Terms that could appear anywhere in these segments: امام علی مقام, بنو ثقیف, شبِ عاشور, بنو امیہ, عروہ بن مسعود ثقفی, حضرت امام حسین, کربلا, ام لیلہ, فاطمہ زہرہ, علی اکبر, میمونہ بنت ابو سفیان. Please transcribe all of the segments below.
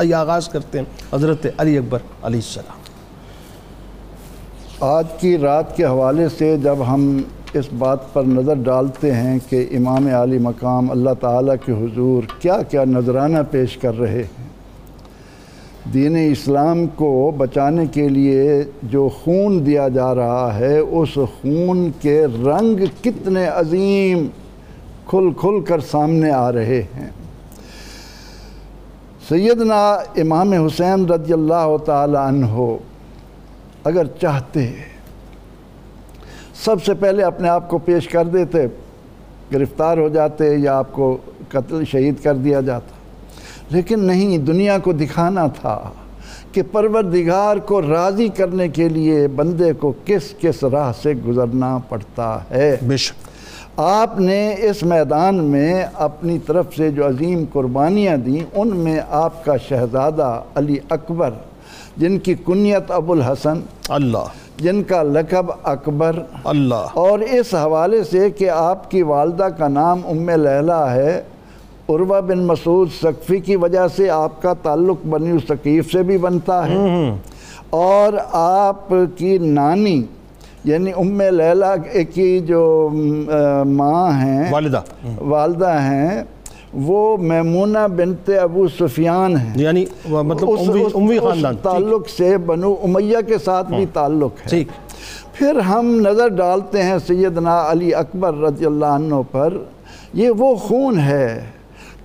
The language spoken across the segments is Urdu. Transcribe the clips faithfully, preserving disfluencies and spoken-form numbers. آئیے آغاز کرتے ہیں حضرت علی اکبر علیہ السلام. آج کی رات کے حوالے سے جب ہم اس بات پر نظر ڈالتے ہیں کہ امام علی مقام اللہ تعالیٰ کے حضور کیا کیا نذرانہ پیش کر رہے ہیں, دین اسلام کو بچانے کے لیے جو خون دیا جا رہا ہے اس خون کے رنگ کتنے عظیم کھل کھل کر سامنے آ رہے ہیں. سیدنا امام حسین رضی اللہ تعالی عنہ اگر چاہتے سب سے پہلے اپنے آپ کو پیش کر دیتے, گرفتار ہو جاتے یا آپ کو قتل شہید کر دیا جاتا, لیکن نہیں, دنیا کو دکھانا تھا کہ پروردگار کو راضی کرنے کے لیے بندے کو کس کس راہ سے گزرنا پڑتا ہے. بے شک آپ نے اس میدان میں اپنی طرف سے جو عظیم قربانیاں دیں ان میں آپ کا شہزادہ علی اکبر, جن کی کنیت ابو الحسن اللہ, جن کا لقب اکبر اللہ, اور اس حوالے سے کہ آپ کی والدہ کا نام ام لیلہ ہے, عروہ بن مسعود ثقفی کی وجہ سے آپ کا تعلق بنو ثقیف سے بھی بنتا ہے, اور آپ کی نانی یعنی ام لیلہ کی جو ماں ہیں, والدہ والدہ ہیں, وہ میمونہ بنت ابو سفیان ہیں, یعنی مطلب اموی خاندان تعلق سے بنو امیہ کے ساتھ بھی تعلق ہے. پھر ہم نظر ڈالتے ہیں سیدنا علی اکبر رضی اللہ عنہ پر. یہ وہ خون ہے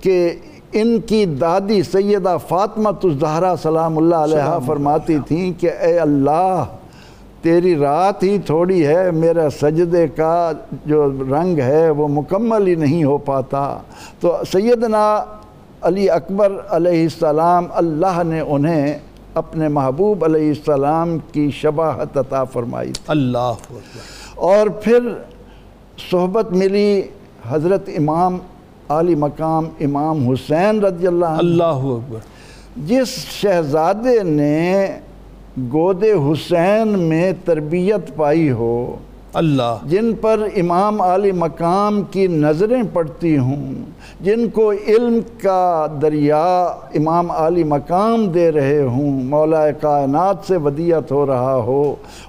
کہ ان کی دادی سیدہ فاطمہ زہرہ سلام اللہ علیہا فرماتی تھیں کہ اے اللہ, تیری رات ہی تھوڑی ہے, میرا سجدے کا جو رنگ ہے وہ مکمل ہی نہیں ہو پاتا. تو سیدنا علی اکبر علیہ السلام, اللہ نے انہیں اپنے محبوب علیہ السلام کی شباہت عطا فرمائی تھی. اللہ. اور پھر صحبت ملی حضرت امام علی مقام امام حسین رضی اللہ عنہ, جس شہزادے نے گود حسین میں تربیت پائی ہو, اللہ, جن پر امام علی مقام کی نظریں پڑتی ہوں, جن کو علم کا دریا امام علی مقام دے رہے ہوں, مولا کائنات سے ودیعت ہو رہا ہو,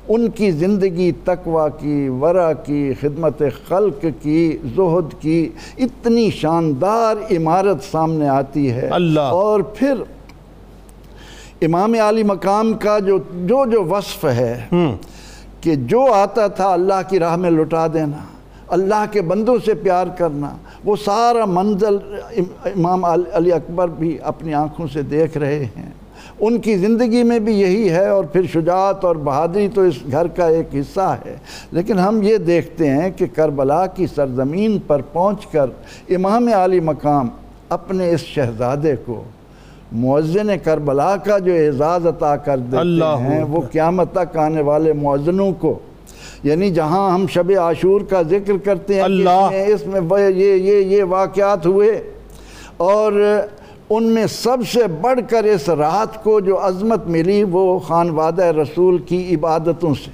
ان کی زندگی تقوی کی, ورع کی, خدمت خلق کی, زہد کی, اتنی شاندار عمارت سامنے آتی ہے. اللہ. اور پھر امام علی مقام کا جو جو, جو وصف ہے کہ جو آتا تھا اللہ کی راہ میں لٹا دینا, اللہ کے بندوں سے پیار کرنا, وہ سارا منزل امام علی اکبر بھی اپنی آنکھوں سے دیکھ رہے ہیں. ان کی زندگی میں بھی یہی ہے. اور پھر شجاعت اور بہادری تو اس گھر کا ایک حصہ ہے, لیکن ہم یہ دیکھتے ہیں کہ کربلا کی سرزمین پر پہنچ کر امام علی مقام اپنے اس شہزادے کو مؤذن کربلا کا جو اعزاز عطا کر دیتے ہیں, وہ قیامت تک آنے والے مؤذنوں کو, یعنی جہاں ہم شبِ عاشور کا ذکر کرتے ہیں, اللہ, اس میں یہ یہ یہ واقعات ہوئے, اور ان میں سب سے بڑھ کر اس رات کو جو عظمت ملی وہ خانوادہ رسول کی عبادتوں سے.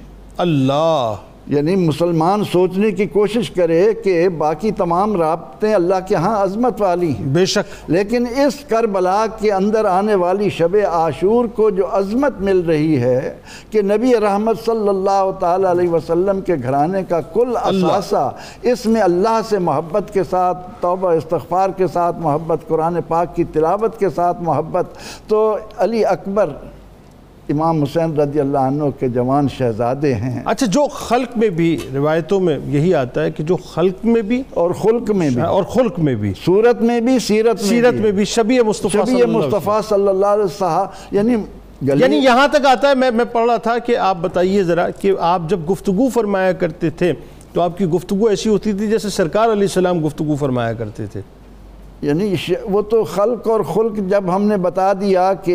اللہ. یعنی مسلمان سوچنے کی کوشش کرے کہ باقی تمام رابطیں اللہ کے ہاں عظمت والی ہیں, بے شک, لیکن اس کربلا کے اندر آنے والی شب عاشور کو جو عظمت مل رہی ہے کہ نبی رحمت صلی اللہ تعالی علیہ وسلم کے گھرانے کا کل اثاثہ اس میں اللہ سے محبت کے ساتھ, توبہ استغفار کے ساتھ محبت, قرآن پاک کی تلاوت کے ساتھ محبت. تو علی اکبر امام حسین رضی اللہ عنہ کے جوان شہزادے ہیں. اچھا, جو خلق میں بھی روایتوں میں یہی آتا ہے کہ جو خلق میں بھی اور خلق میں بھی اور خلق میں بھی صورت میں بھی سیرت سیرت میں بھی شبیہ مصطفیٰ صلی اللہ علیہ وسلم, یعنی یعنی یہاں تک آتا ہے. میں میں پڑھ رہا تھا کہ آپ بتائیے ذرا کہ آپ جب گفتگو فرمایا کرتے تھے تو آپ کی گفتگو ایسی ہوتی تھی جیسے سرکار علیہ السلام گفتگو فرمایا کرتے تھے. یعنی وہ تو خلق اور خلق جب ہم نے بتا دیا کہ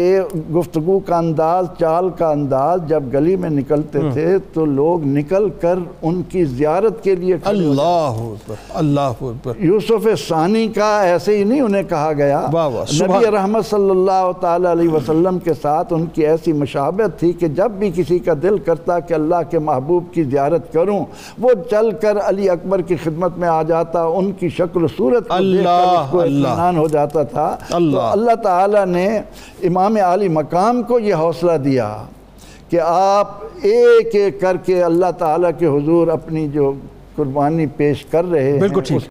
گفتگو کا انداز, چال کا انداز, جب گلی میں نکلتے تھے تو لوگ نکل کر ان کی زیارت کے لیے. اللہ اکبر, اللہ اکبر. یوسف ثانی کا ایسے ہی نہیں انہیں کہا گیا, نبی رحمت صلی اللہ تعالی علیہ وسلم کے ساتھ ان کی ایسی مشابہت تھی کہ جب بھی کسی کا دل کرتا کہ اللہ کے محبوب کی زیارت کروں, وہ چل کر علی اکبر کی خدمت میں آ جاتا, ان کی شکل و صورت کو دیکھ کر مسلمان ہو جاتا تھا. اللہ, تو اللہ تعالیٰ نے امام علی مقام کو یہ حوصلہ دیا کہ آپ ایک ایک کر کے اللہ تعالیٰ کے حضور اپنی جو قربانی پیش کر رہے ہیں بالکل